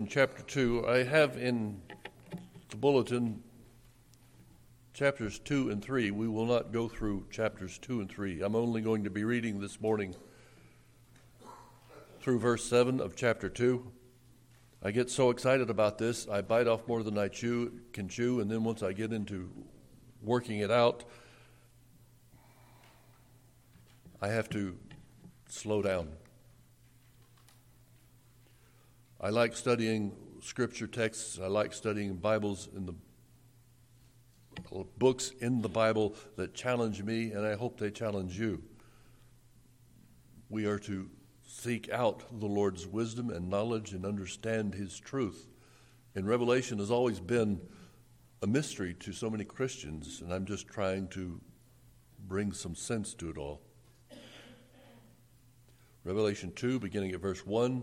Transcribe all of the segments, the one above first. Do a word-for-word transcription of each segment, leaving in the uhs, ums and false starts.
In chapter two, I have in the bulletin chapters two and three. We will not go through chapters two and three. I'm only going to be reading this morning through verse seven of chapter two. I get so excited about this, I bite off more than I chew can chew, and then once I get into working it out, I have to slow down. I like studying scripture texts. I like studying Bibles in the books in the Bible that challenge me, and I hope they challenge you. We are to seek out the Lord's wisdom and knowledge and understand His truth. And Revelation has always been a mystery to so many Christians, and I'm just trying to bring some sense to it all. Revelation two, beginning at verse one.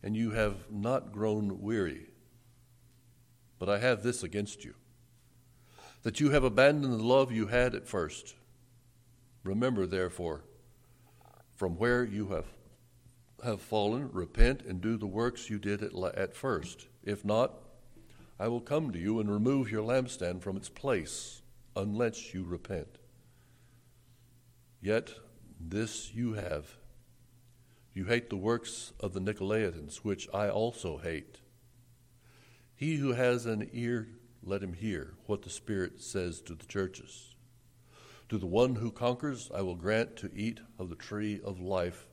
and you have not grown weary. But I have this against you, that you have abandoned the love you had at first. Remember, therefore, from where you have, have fallen, repent and do the works you did at, at first. If not, I will come to you and remove your lampstand from its place, unless you repent. Yet this you have. You hate the works of the Nicolaitans, which I also hate. He who has an ear, let him hear what the Spirit says to the churches. To the one who conquers, I will grant to eat of the tree of life,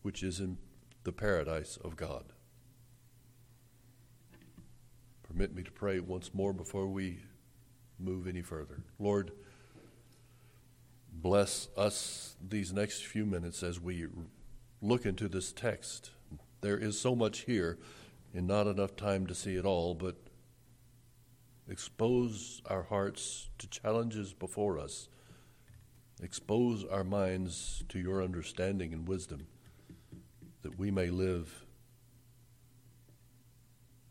which is in the paradise of God. Permit me to pray once more before we move any further. Lord, bless us these next few minutes as we look into this text. There is so much here and not enough time to see it all, but expose our hearts to challenges before us. Expose our minds to your understanding and wisdom, that we may live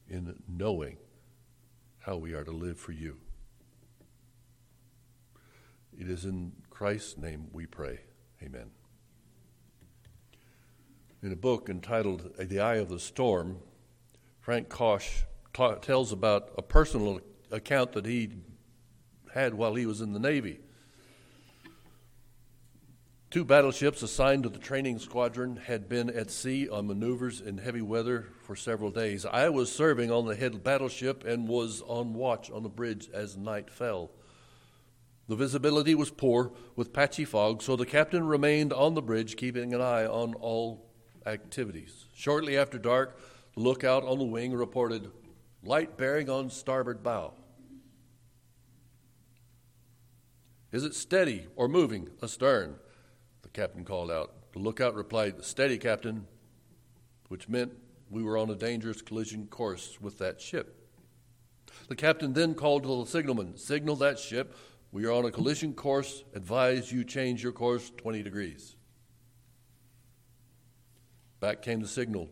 in knowing how we are to live for you. It is in Christ's name we pray. Amen. In a book entitled The Eye of the Storm, Frank Koch ta- tells about a personal account that he had while he was in the Navy. Two battleships assigned to the training squadron had been at sea on maneuvers in heavy weather for several days. I was serving on the head battleship and was on watch on the bridge as night fell. The visibility was poor with patchy fog, so the captain remained on the bridge, keeping an eye on all activities. Shortly after dark, the lookout on the wing reported light bearing on starboard bow. Is it steady or moving astern? The captain called out. The lookout replied, steady, captain, which meant we were on a dangerous collision course with that ship. The captain then called to the signalman, signal that ship. We are on a collision course. Advise you change your course twenty degrees. Back came the signal.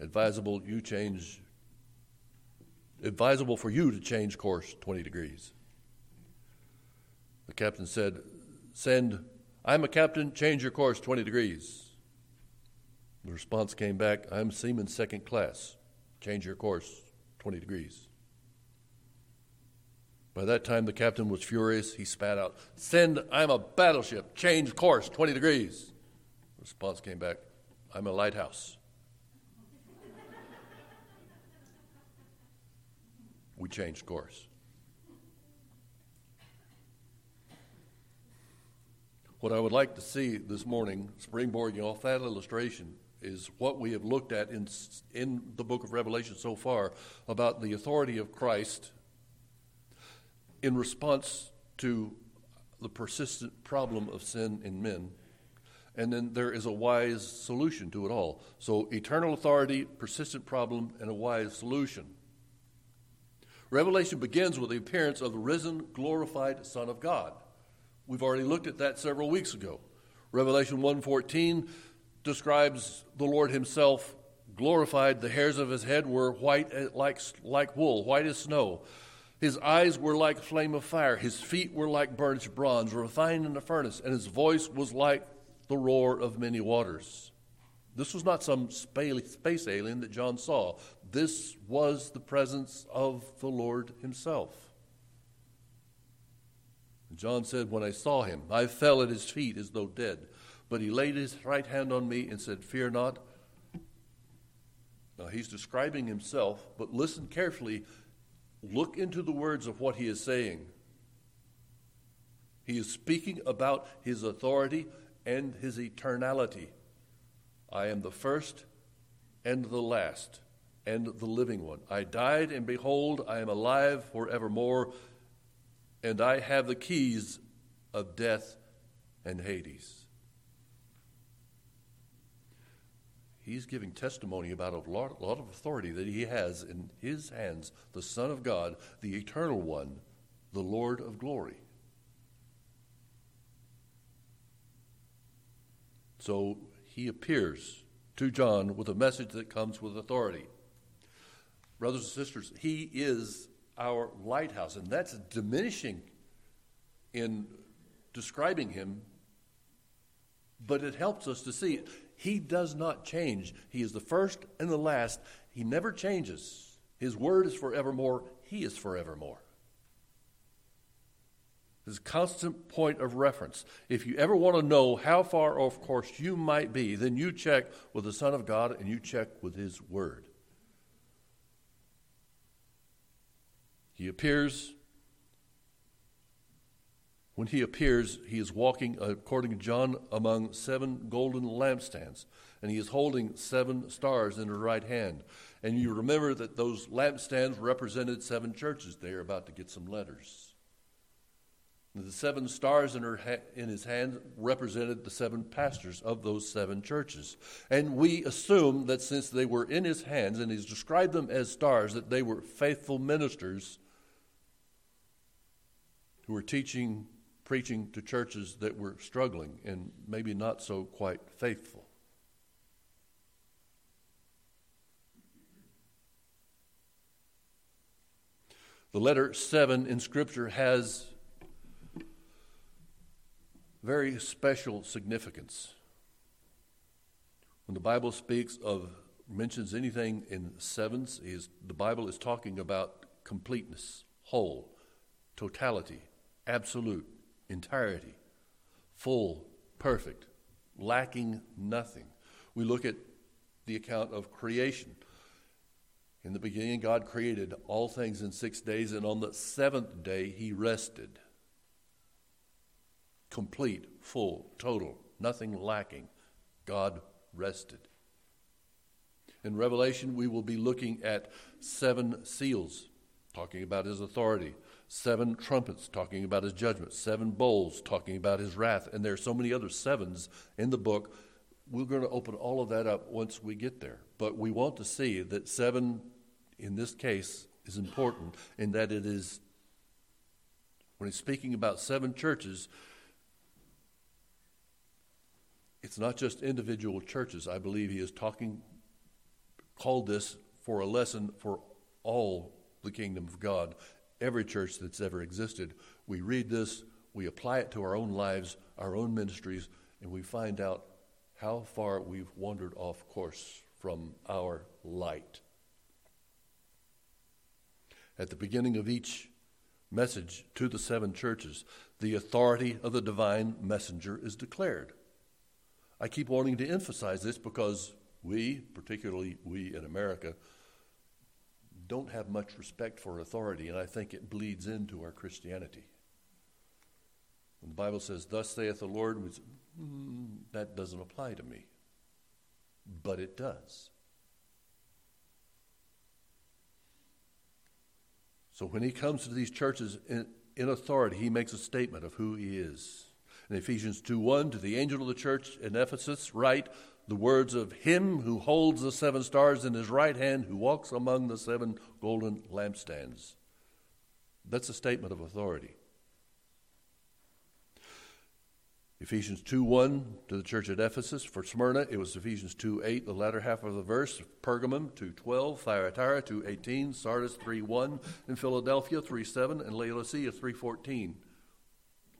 Advisable you change. Advisable for you to change course twenty degrees. The captain said, send, I'm a captain, change your course twenty degrees. The response came back, I'm seaman second class. Change your course twenty degrees. By that time, the captain was furious. He spat out, send, I'm a battleship. Change course, twenty degrees. The response came back, I'm a lighthouse. We changed course. What I would like to see this morning, springboarding off that illustration, is what we have looked at in, in the book of Revelation so far about the authority of Christ in response to the persistent problem of sin in men, And then there is a wise solution to it all. So eternal authority, persistent problem, and a wise solution. Revelation begins with the appearance of the risen, glorified Son of God. We've already looked at that several weeks ago. Revelation one fourteen describes the Lord himself glorified. The hairs of his head were white like, like wool, white as snow. His eyes were like flame of fire. His feet were like burnished bronze, refined in the furnace. And his voice was like the roar of many waters. This was not some space alien that John saw. This was the presence of the Lord himself. John said, when I saw him, I fell at his feet as though dead. But he laid his right hand on me and said, fear not. Now he's describing himself, but listen carefully. Look into the words of what he is saying. He is speaking about his authority and his eternality. I am the first and the last and the living one. I died, and behold, I am alive forevermore, and I have the keys of death and Hades. He's giving testimony about a lot of authority that he has in his hands, the Son of God, the Eternal One, the Lord of glory. So he appears to John with a message that comes with authority. Brothers and sisters, he is our lighthouse, and that's diminishing in describing him, but it helps us to see it. He does not change. He is the first and the last. He never changes. His word is forevermore. He is forevermore. His constant point of reference. If you ever want to know how far off course you might be, then you check with the Son of God and you check with his word. He appears. When he appears, he is walking, according to John, among seven golden lampstands, and he is holding seven stars in his right hand. And you remember that those lampstands represented seven churches. They are about to get some letters. The seven stars in, her ha- in his hand represented the seven pastors of those seven churches. And we assume that since they were in his hands, and he's described them as stars, that they were faithful ministers who were teaching, preaching to churches that were struggling and maybe not so quite faithful. The letter seven in Scripture has very special significance. When the Bible speaks of, mentions anything in sevens, is the Bible is talking about completeness, whole, totality, absolute, entirety, full, perfect, lacking nothing. We look at the account of creation. In the beginning, God created all things in six days, and on the seventh day, he rested. Complete, full, total, nothing lacking. God rested. In Revelation, we will be looking at seven seals, talking about his authority. Seven trumpets, talking about his judgment. Seven bowls, talking about his wrath. And there are so many other sevens in the book. We're going to open all of that up once we get there. But we want to see that seven, in this case, is important in that it is, when he's speaking about seven churches, it's not just individual churches. I believe he is talking, called this for a lesson for all the kingdom of God. Every church that's ever existed, we read this, we apply it to our own lives, our own ministries, and we find out how far we've wandered off course from our light. At the beginning of each message to the seven churches, the authority of the divine messenger is declared. I keep wanting to emphasize this because we, particularly we in America, don't have much respect for authority, and I think it bleeds into our Christianity. When the Bible says, thus saith the Lord, we say, mm, that doesn't apply to me. But it does. So when he comes to these churches in, in authority, he makes a statement of who he is. In Ephesians two one, to the angel of the church in Ephesus write the words of him who holds the seven stars in his right hand, who walks among the seven golden lampstands. That's a statement of authority. Ephesians two one to the church at Ephesus. For Smyrna, it was Ephesians two eight, the latter half of the verse. Pergamum two twelve, Thyatira two eighteen, Sardis three one, and Philadelphia three seven, and Laodicea three fourteen.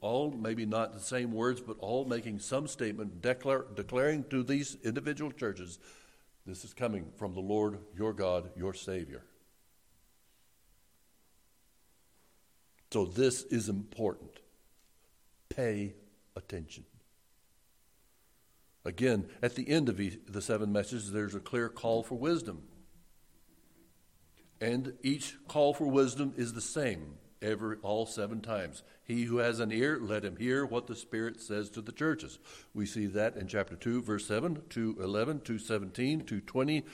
All maybe not the same words, but all making some statement declar- declaring to these individual churches, this is coming from the Lord your God, your Savior. So this is important. Pay attention. Again, at the end of the seven messages, there's a clear call for wisdom. And each call for wisdom is the same. Every, all seven times. He who has an ear, let him hear what the Spirit says to the churches. We see that in chapter two, verse seven, two eleven, two seventeen, two twenty,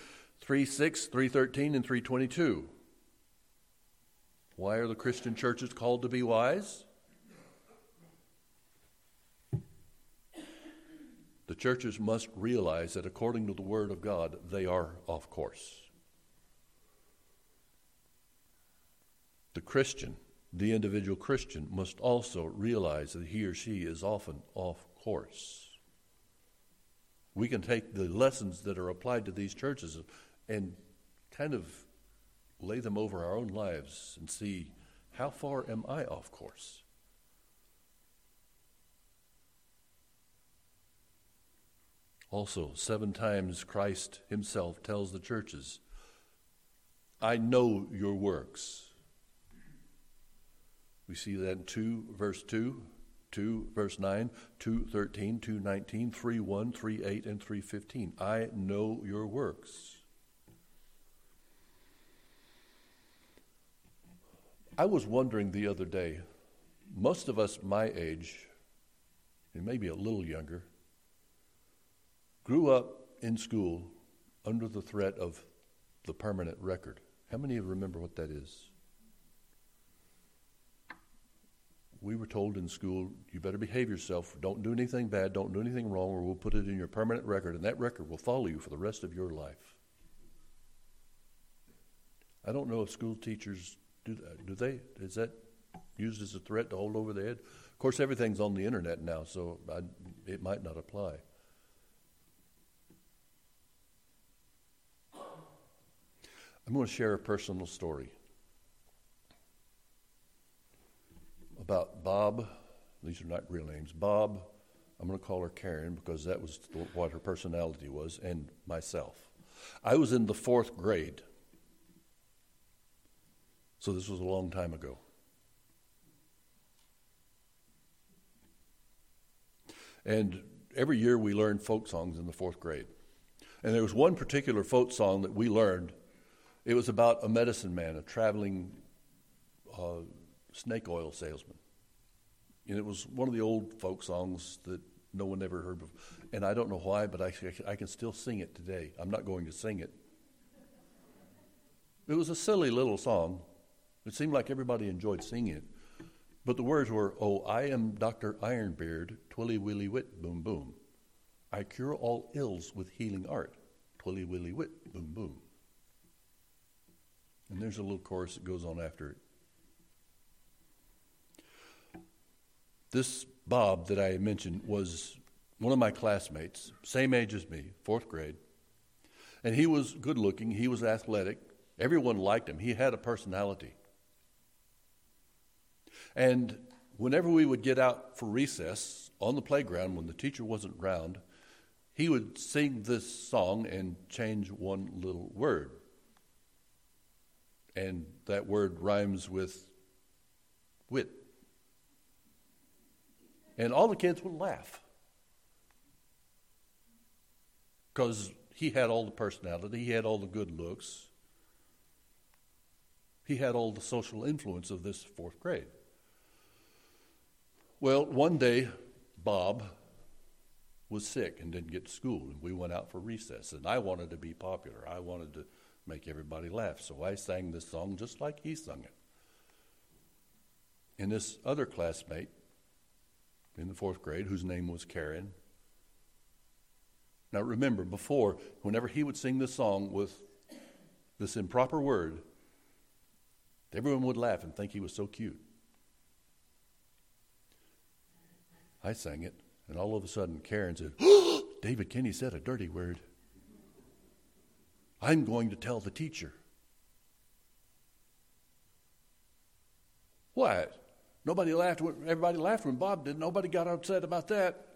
three six, three thirteen, and three twenty-two. Why are the Christian churches called to be wise? The churches must realize that according to the Word of God, they are off course. The Christian The individual Christian must also realize that he or she is often off course. We can take the lessons that are applied to these churches and kind of lay them over our own lives and see, how far am I off course? Also, seven times Christ himself tells the churches, I know your works. We see that in two, verse two, two, verse nine, two thirteen, two nineteen, three one, three eight, and three fifteen. I know your works. I was wondering the other day, most of us my age, and maybe a little younger, grew up in school under the threat of the permanent record. How many of you remember what that is? We were told in school, you better behave yourself, don't do anything bad, don't do anything wrong, or we'll put it in your permanent record, and that record will follow you for the rest of your life. I don't know if school teachers, do do they? Is that used as a threat to hold over their head? Of course, everything's on the internet now, so I, it might not apply. I'm going to share a personal story about Bob. These are not real names. Bob, I'm going to call her Karen because that was what her personality was, and myself. I was in the fourth grade, so this was a long time ago. And every year we learned folk songs in the fourth grade. And there was one particular folk song that we learned. It was about a medicine man, a traveling uh, snake oil salesman. And it was one of the old folk songs that no one ever heard before. And I don't know why, but I, I can still sing it today. I'm not going to sing it. It was a silly little song. It seemed like everybody enjoyed singing it. But the words were, oh, I am Doctor Ironbeard, twilly willy wit, boom, boom. I cure all ills with healing art, twilly willy wit, boom, boom. And there's a little chorus that goes on after it. This Bob that I mentioned was one of my classmates, same age as me, fourth grade. And he was good looking, he was athletic, everyone liked him, he had a personality. And whenever we would get out for recess on the playground when the teacher wasn't around, he would sing this song and change one little word. And that word rhymes with wit. And all the kids would laugh because he had all the personality, he had all the good looks, he had all the social influence of this fourth grade. Well, one day, Bob was sick and didn't get to school, and we went out for recess, and I wanted to be popular. I wanted to make everybody laugh, so I sang this song just like he sung it. And this other classmate in the fourth grade, whose name was Karen. Now remember, before, whenever he would sing this song with this improper word, everyone would laugh and think he was so cute. I sang it, and all of a sudden Karen said, "Oh, David Kinney said a dirty word. I'm going to tell the teacher." What? Nobody laughed. When, everybody laughed when Bob did. Nobody got upset about that.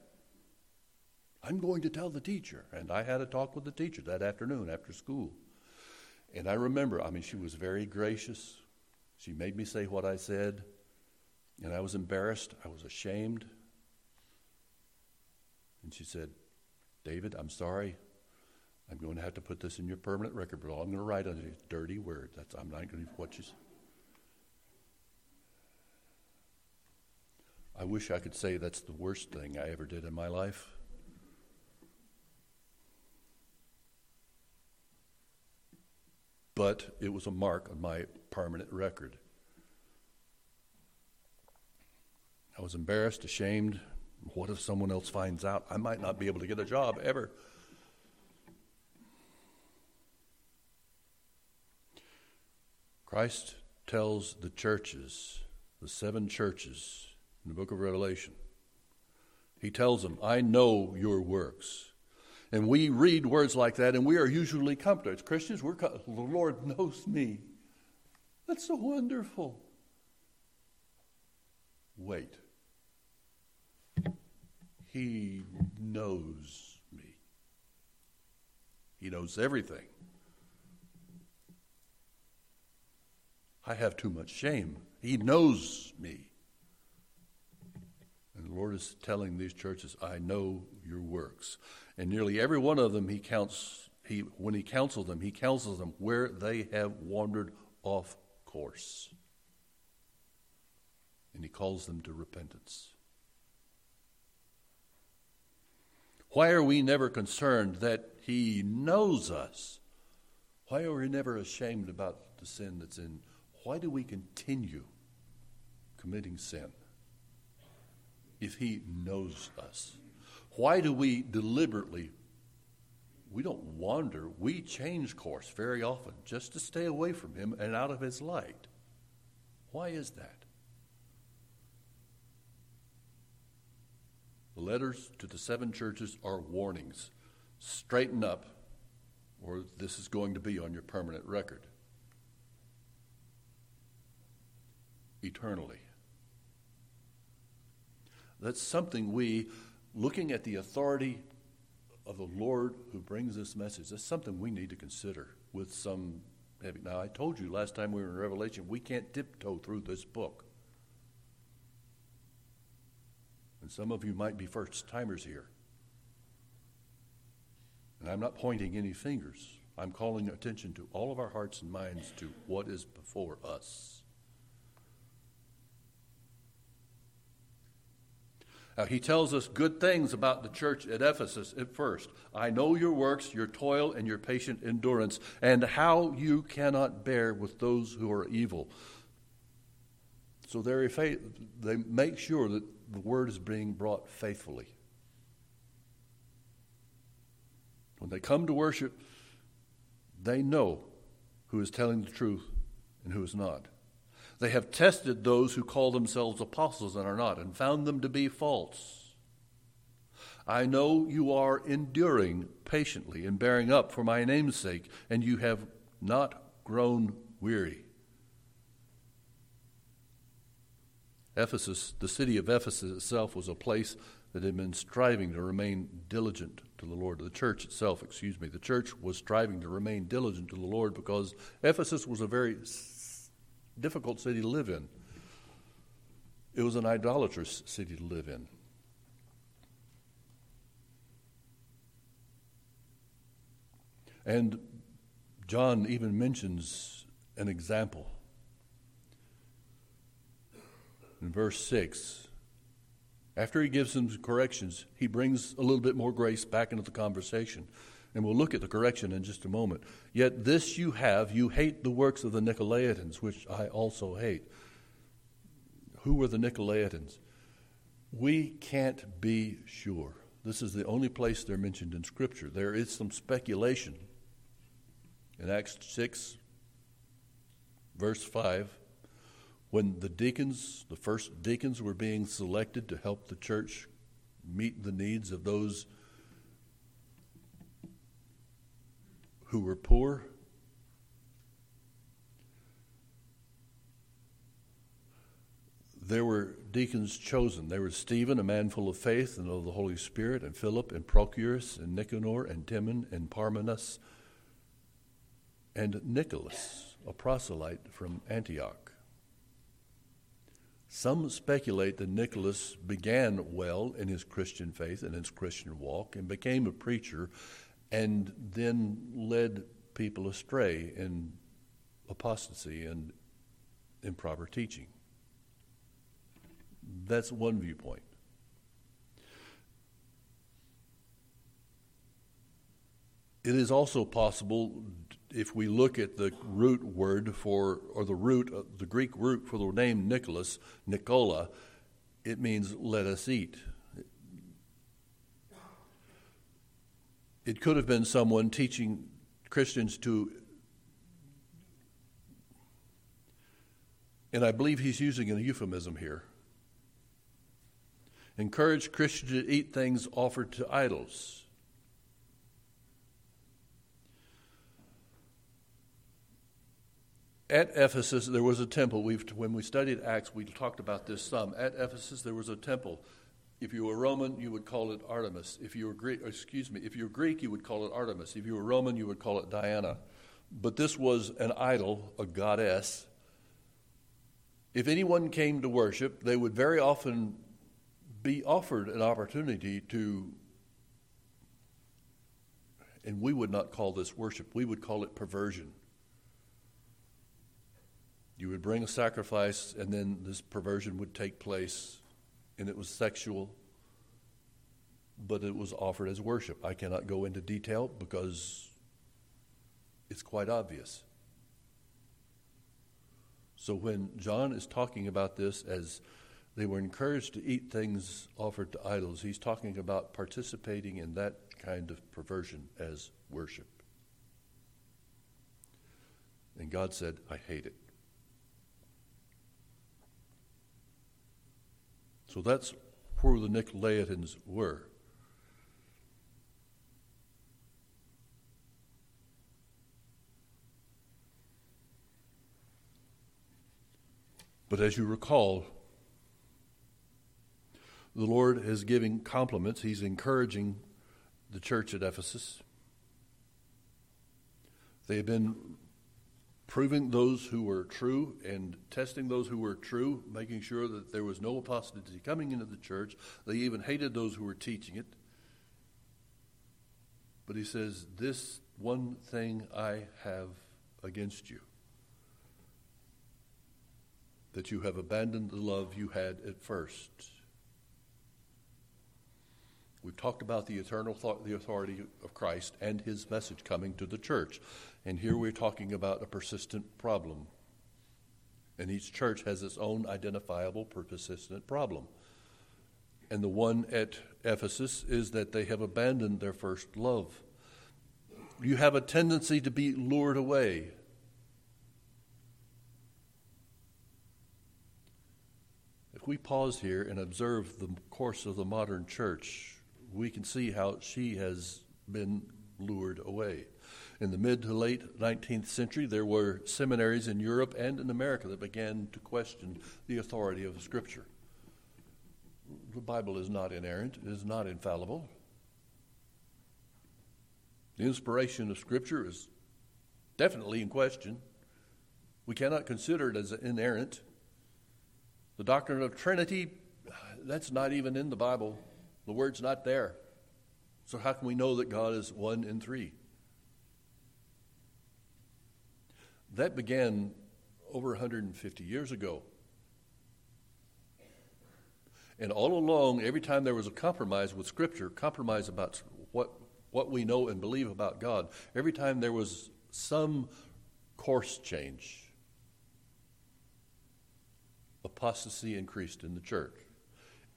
I'm going to tell the teacher. And I had a talk with the teacher that afternoon after school. And I remember, I mean, she was very gracious. She made me say what I said. And I was embarrassed. I was ashamed. And she said, "David, I'm sorry. I'm going to have to put this in your permanent record, but all I'm going to write on it is dirty word. That's, I'm not going to what you say." I wish I could say that's the worst thing I ever did in my life. But it was a mark on my permanent record. I was embarrassed, ashamed. What if someone else finds out? I might not be able to get a job ever. Christ tells the churches, the seven churches in the book of Revelation, he tells them, "I know your works." And we read words like that, and we are usually comforted. As Christians, we're the Lord knows me. That's so wonderful. Wait. He knows me. He knows everything. I have too much shame. He knows me. And the Lord is telling these churches, "I know your works." And nearly every one of them, he counts. He when he counsels them, he counsels them where they have wandered off course. And he calls them to repentance. Why are we never concerned that he knows us? Why are we never ashamed about the sin that's in? Why do we continue committing sin if he knows us? Why do we deliberately, we don't wander, we change course very often just to stay away from him and out of his light? Why is that? The letters to the seven churches are warnings. Straighten up, or this is going to be on your permanent record. Eternally. That's something we, looking at the authority of the Lord who brings this message, that's something we need to consider with some heavy. Now, I told you last time we were in Revelation, we can't tiptoe through this book. And some of you might be first-timers here. And I'm not pointing any fingers. I'm calling attention to all of our hearts and minds to what is before us. Now, he tells us good things about the church at Ephesus at first. "I know your works, your toil, and your patient endurance, and how you cannot bear with those who are evil." So they make sure that the word is being brought faithfully. When they come to worship, they know who is telling the truth and who is not. They have tested those who call themselves apostles and are not, and found them to be false. "I know you are enduring patiently and bearing up for my name's sake, and you have not grown weary." Ephesus, the city of Ephesus itself, was a place that had been striving to remain diligent to the Lord. The church itself, excuse me, the church was striving to remain diligent to the Lord because Ephesus was a very difficult city to live in. It was an idolatrous city to live in. And John even mentions an example. In verse six, after he gives them corrections, he brings a little bit more grace back into the conversation. And we'll look at the correction in just a moment. "Yet this you have, you hate the works of the Nicolaitans, which I also hate." Who were the Nicolaitans? We can't be sure. This is the only place they're mentioned in Scripture. There is some speculation. In Acts six, verse five, when the deacons, the first deacons were being selected to help the church meet the needs of those who were poor, there were deacons chosen. There was Stephen, a man full of faith and of the Holy Spirit, and Philip, and Prochorus, and Nicanor, and Timon, and Parmenas, and Nicholas, a proselyte from Antioch. Some speculate that Nicholas began well in his Christian faith and his Christian walk and became a preacher and then led people astray in apostasy and improper teaching. That's one viewpoint. It is also possible, if we look at the root word for, or the root, the Greek root for the name Nicholas, Nicola, it means let us eat. It could have been someone teaching Christians to, and I believe he's using a euphemism here, encourage Christians to eat things offered to idols. At Ephesus, there was a temple. We've, when we studied Acts, we talked about this some. At Ephesus, there was a temple. If you were Roman, you would call it Artemis. If you were Greek, excuse me, if you were Greek, you would call it Artemis. If you were Roman, you would call it Diana. But this was an idol, a goddess. If anyone came to worship, they would very often be offered an opportunity to, and we would not call this worship, we would call it perversion. You would bring a sacrifice and then this perversion would take place, and it was sexual, but it was offered as worship. I cannot go into detail because it's quite obvious. So when John is talking about this as they were encouraged to eat things offered to idols, he's talking about participating in that kind of perversion as worship. And God said, I hate it. So that's where the Nicolaitans were. But as you recall, the Lord is giving compliments. He's encouraging the church at Ephesus. They have been proving those who were true and testing those who were true, making sure that there was no apostasy coming into the church. They even hated those who were teaching it. But he says, this one thing I have against you, that you have abandoned the love you had at first. We've talked about the eternal thought, the authority of Christ and his message coming to the church. And here we're talking about a persistent problem. And each church has its own identifiable persistent problem. And the one at Ephesus is that they have abandoned their first love. You have a tendency to be lured away. If we pause here and observe the course of the modern church, we can see how she has been lured away. In the mid to late nineteenth century, there were seminaries in Europe and in America that began to question the authority of Scripture. The Bible is not inerrant, it is not infallible. The inspiration of Scripture is definitely in question. We cannot consider it as inerrant. The doctrine of Trinity, that's not even in the Bible. The word's not there. So how can we know that God is one in three? That began over one hundred fifty years ago. And all along, every time there was a compromise with Scripture, compromise about what, what we know and believe about God, every time there was some course change, apostasy increased in the church.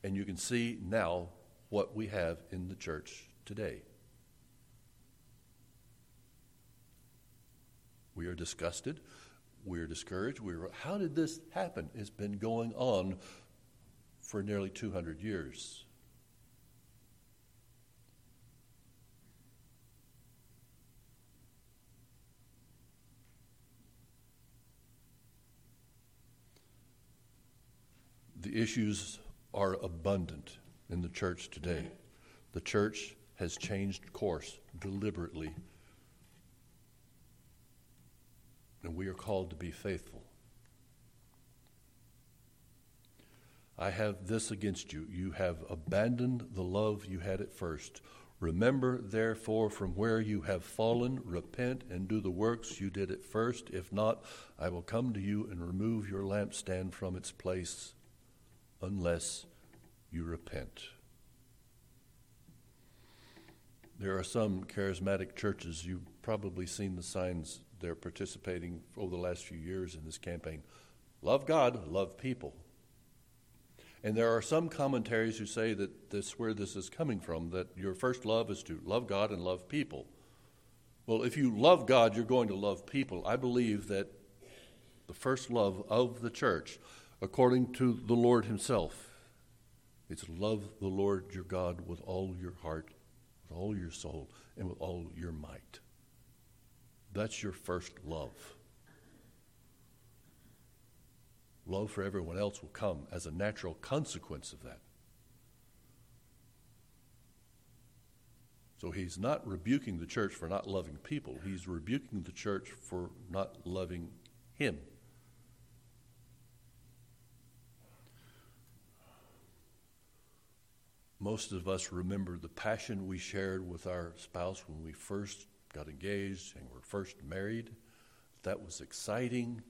And you can see now what we have in the church today. We are disgusted. We are discouraged. We are, how did this happen? It's been going on for nearly two hundred years. The issues are abundant in the church today. The church has changed course deliberately. And we are called to be faithful. I have this against you. You have abandoned the love you had at first. Remember, therefore, from where you have fallen, repent and do the works you did at first. If not, I will come to you and remove your lampstand from its place unless you repent. There are some charismatic churches, you've probably seen the signs they're participating over the last few years in this campaign. Love God, love people. And there are some commentaries who say that that's where this is coming from, that your first love is to love God and love people. Well, if you love God, you're going to love people. I believe that the first love of the church, according to the Lord himself, it's love the Lord your God with all your heart, with all your soul, and with all your might. That's your first love. Love for everyone else will come as a natural consequence of that. So he's not rebuking the church for not loving people. He's rebuking the church for not loving him. Most of us remember the passion we shared with our spouse when we first got engaged and were first married. That was exciting.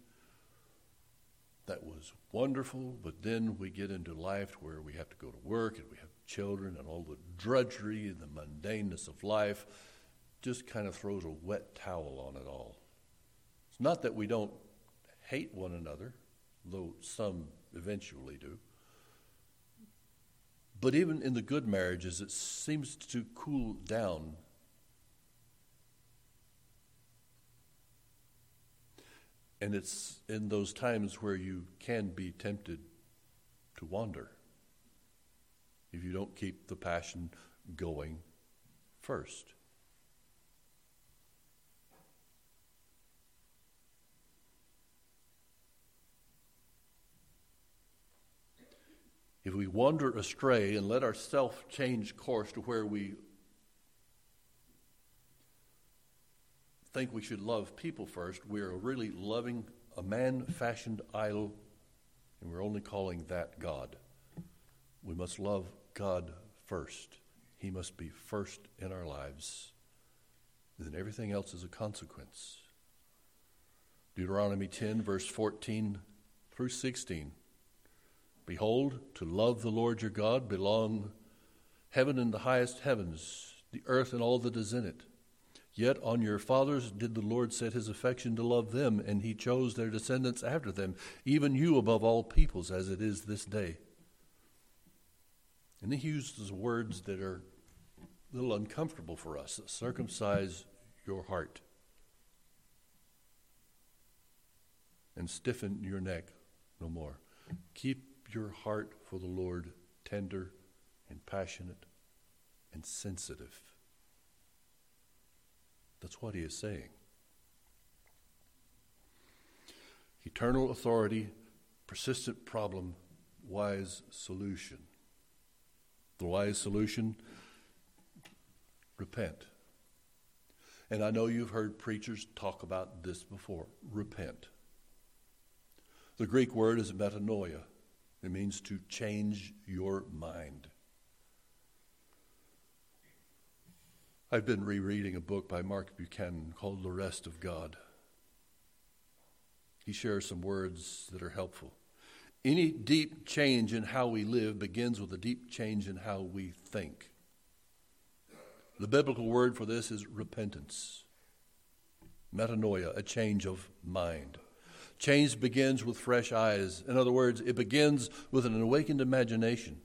That was wonderful. But then we get into life where we have to go to work and we have children, and all the drudgery and the mundaneness of life just kind of throws a wet towel on it all. It's not that we don't hate one another, though some eventually do. But even in the good marriages, it seems to cool down. And it's in those times where you can be tempted to wander if you don't keep the passion going first. If we wander astray and let ourselves change course to where we think we should love people first, we are really loving a man-fashioned idol, and we're only calling that God. We must love God first. He must be first in our lives, and then everything else is a consequence. Deuteronomy ten, verse fourteen through sixteen. Behold, to love the Lord your God belong heaven and the highest heavens, the earth and all that is in it. Yet on your fathers did the Lord set his affection to love them, and he chose their descendants after them, even you above all peoples, as it is this day. And he uses words that are a little uncomfortable for us. Circumcise your heart and stiffen your neck no more. Keep your heart for the Lord tender and passionate and sensitive. That's what he is saying. Eternal authority, persistent problem, wise solution. The wise solution, repent. And I know you've heard preachers talk about this before. Repent. The Greek word is metanoia. It means to change your mind. I've been rereading a book by Mark Buchanan called The Rest of God. He shares some words that are helpful. Any deep change in how we live begins with a deep change in how we think. The biblical word for this is repentance. Metanoia, a change of mind. Change begins with fresh eyes. In other words, it begins with an awakened imagination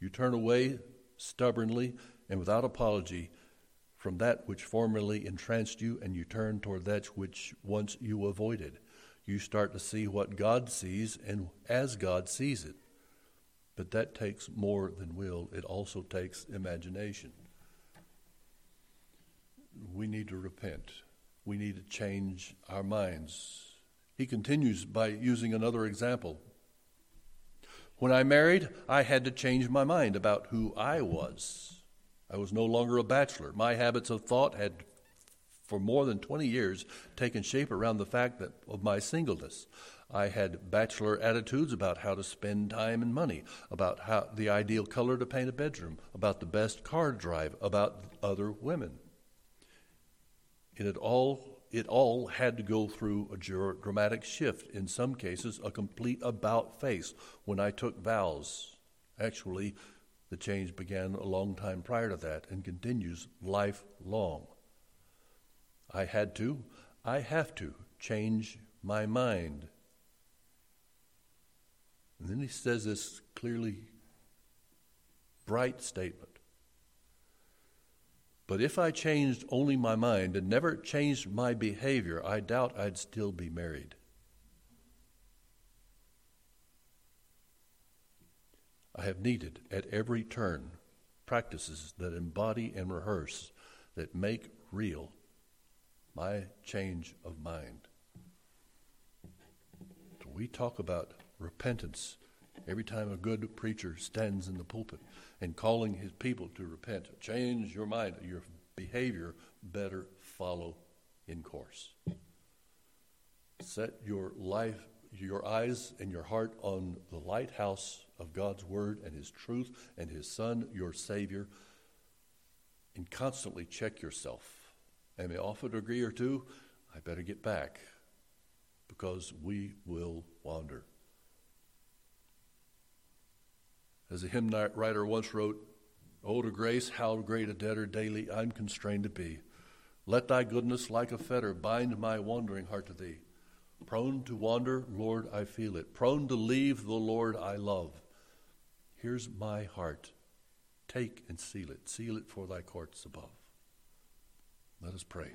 You turn away stubbornly and without apology from that which formerly entranced you, and you turn toward that which once you avoided. You start to see what God sees and as God sees it. But that takes more than will. It also takes imagination. We need to repent. We need to change our minds. He continues by using another example. When I married, I had to change my mind about who I was. I was no longer a bachelor. My habits of thought had, for more than twenty years, taken shape around the fact that of my singleness. I had bachelor attitudes about how to spend time and money, about how the ideal color to paint a bedroom, about the best car drive, about other women. It had all it all had to go through a dramatic shift, in some cases a complete about face, when I took vows. Actually, the change began a long time prior to that and continues lifelong. I had to, I have to change my mind. And then he says this clearly bright statement. But if I changed only my mind and never changed my behavior, I doubt I'd still be married. I have needed at every turn practices that embody and rehearse, that make real my change of mind. So we talk about repentance every time a good preacher stands in the pulpit and calling his people to repent. Change your mind, your behavior, better follow in course. Set your life, your eyes and your heart on the lighthouse of God's word and his truth and his son, your Savior, and constantly check yourself. And may off a degree or two, I better get back, because we will wander. As a hymn writer once wrote, "O to grace, how great a debtor daily I'm constrained to be. Let thy goodness like a fetter bind my wandering heart to thee. Prone to wander, Lord, I feel it. Prone to leave the Lord I love. Here's my heart. Take and seal it. Seal it for thy courts above." Let us pray.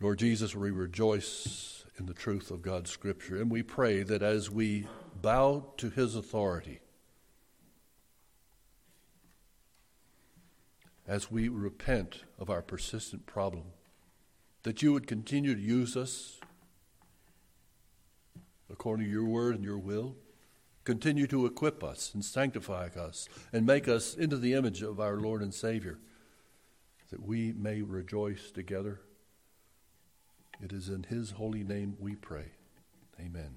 Lord Jesus, we rejoice in the truth of God's Scripture, and we pray that as we bow to his authority, as we repent of our persistent problem, that you would continue to use us according to your word and your will, continue to equip us and sanctify us and make us into the image of our Lord and Savior, that we may rejoice together. It is in his holy name we pray. Amen.